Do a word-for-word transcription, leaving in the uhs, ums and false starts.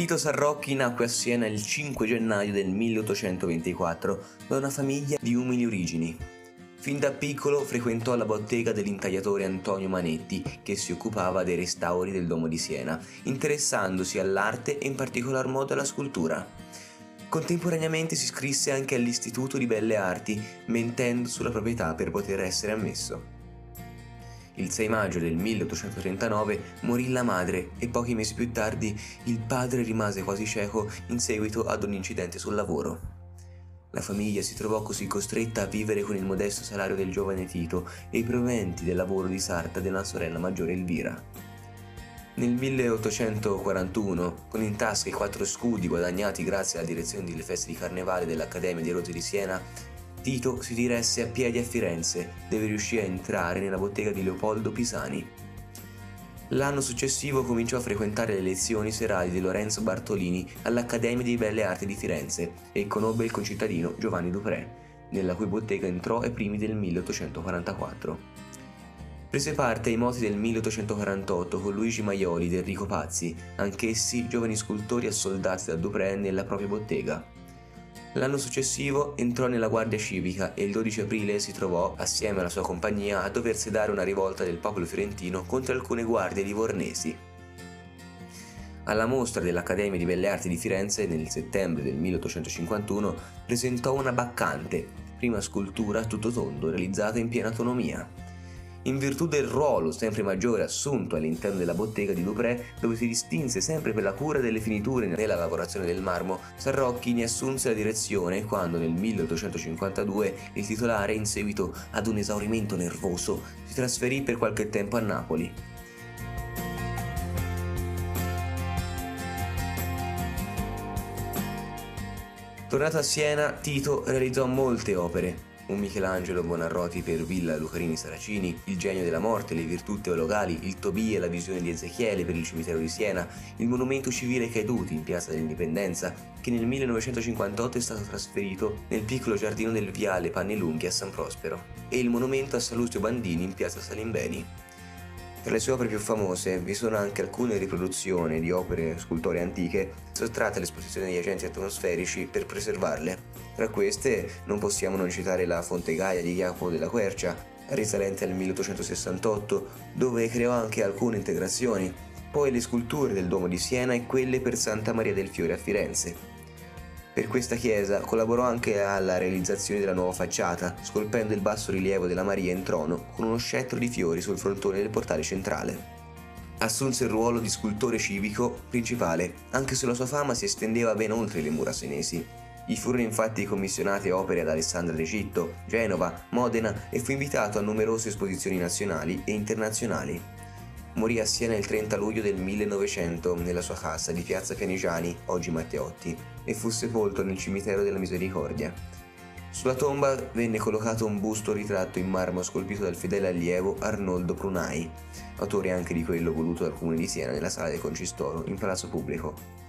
Tito Sarrocchi nacque a Siena il cinque gennaio del milleottocentoventiquattro da una famiglia di umili origini. Fin da piccolo frequentò la bottega dell'intagliatore Antonio Manetti, che si occupava dei restauri del Duomo di Siena, interessandosi all'arte e in particolar modo alla scultura. Contemporaneamente si iscrisse anche all'Istituto di Belle Arti, mentendo sulla proprietà per poter essere ammesso. Il sei maggio del milleottocentotrentanove morì la madre e pochi mesi più tardi il padre rimase quasi cieco in seguito ad un incidente sul lavoro. La famiglia si trovò così costretta a vivere con il modesto salario del giovane Tito e i proventi del lavoro di sarta della sorella maggiore Elvira. Nel milleottocentoquarantuno, con in tasca i quattro scudi guadagnati grazie alla direzione delle feste di carnevale dell'Accademia dei Rossi di Siena, Tito si diresse a piedi a Firenze, dove riuscì a entrare nella bottega di Leopoldo Pisani. L'anno successivo cominciò a frequentare le lezioni serali di Lorenzo Bartolini all'Accademia di Belle Arti di Firenze e conobbe il concittadino Giovanni Dupré, nella cui bottega entrò ai primi del milleottocentoquarantaquattro. Prese parte ai moti del milleottocentoquarantotto con Luigi Maioli ed Enrico Pazzi, anch'essi giovani scultori assoldati da Dupré nella propria bottega. L'anno successivo entrò nella Guardia Civica e il dodici aprile si trovò, assieme alla sua compagnia, a dover sedare una rivolta del popolo fiorentino contro alcune guardie livornesi. Alla mostra dell'Accademia di Belle Arti di Firenze, nel settembre del milleottocentocinquantuno, presentò una baccante, prima scultura a tutto tondo realizzata in piena autonomia. In virtù del ruolo sempre maggiore assunto all'interno della bottega di Dupré, dove si distinse sempre per la cura delle finiture nella lavorazione del marmo, Sarrocchi ne assunse la direzione quando nel milleottocentocinquantadue il titolare, in seguito ad un esaurimento nervoso, si trasferì per qualche tempo a Napoli. Tornato a Siena, Tito realizzò molte opere. Un Michelangelo Buonarroti per Villa Lucarini Saracini, il Genio della Morte, le virtù teologali, il Tobia e la Visione di Ezechiele per il cimitero di Siena, il Monumento Civile Caduti in Piazza dell'Indipendenza, che nel millenovecentocinquantotto è stato trasferito nel piccolo giardino del Viale Pannellunghi a San Prospero, e il Monumento a Sallustio Bandini in Piazza Salimbeni. Tra le sue opere più famose vi sono anche alcune riproduzioni di opere scultoree antiche sottratte all'esposizione degli agenti atmosferici per preservarle. Tra queste non possiamo non citare la Fonte Gaia di Jacopo della Quercia, risalente al milleottocentosessantotto, dove creò anche alcune integrazioni, poi le sculture del Duomo di Siena e quelle per Santa Maria del Fiore a Firenze. Per questa chiesa collaborò anche alla realizzazione della nuova facciata, scolpendo il bassorilievo della Maria in trono con uno scettro di fiori sul frontone del portale centrale. Assunse il ruolo di scultore civico principale, anche se la sua fama si estendeva ben oltre le mura senesi. Gli furono infatti commissionate opere ad Alessandro d'Egitto, Genova, Modena e fu invitato a numerose esposizioni nazionali e internazionali. Morì a Siena il trenta luglio del millenovecento nella sua casa di Piazza Pianigiani, oggi Matteotti, e fu sepolto nel cimitero della Misericordia. Sulla tomba venne collocato un busto ritratto in marmo scolpito dal fedele allievo Arnoldo Prunai, autore anche di quello voluto dal Comune di Siena nella sala del Concistoro in Palazzo Pubblico.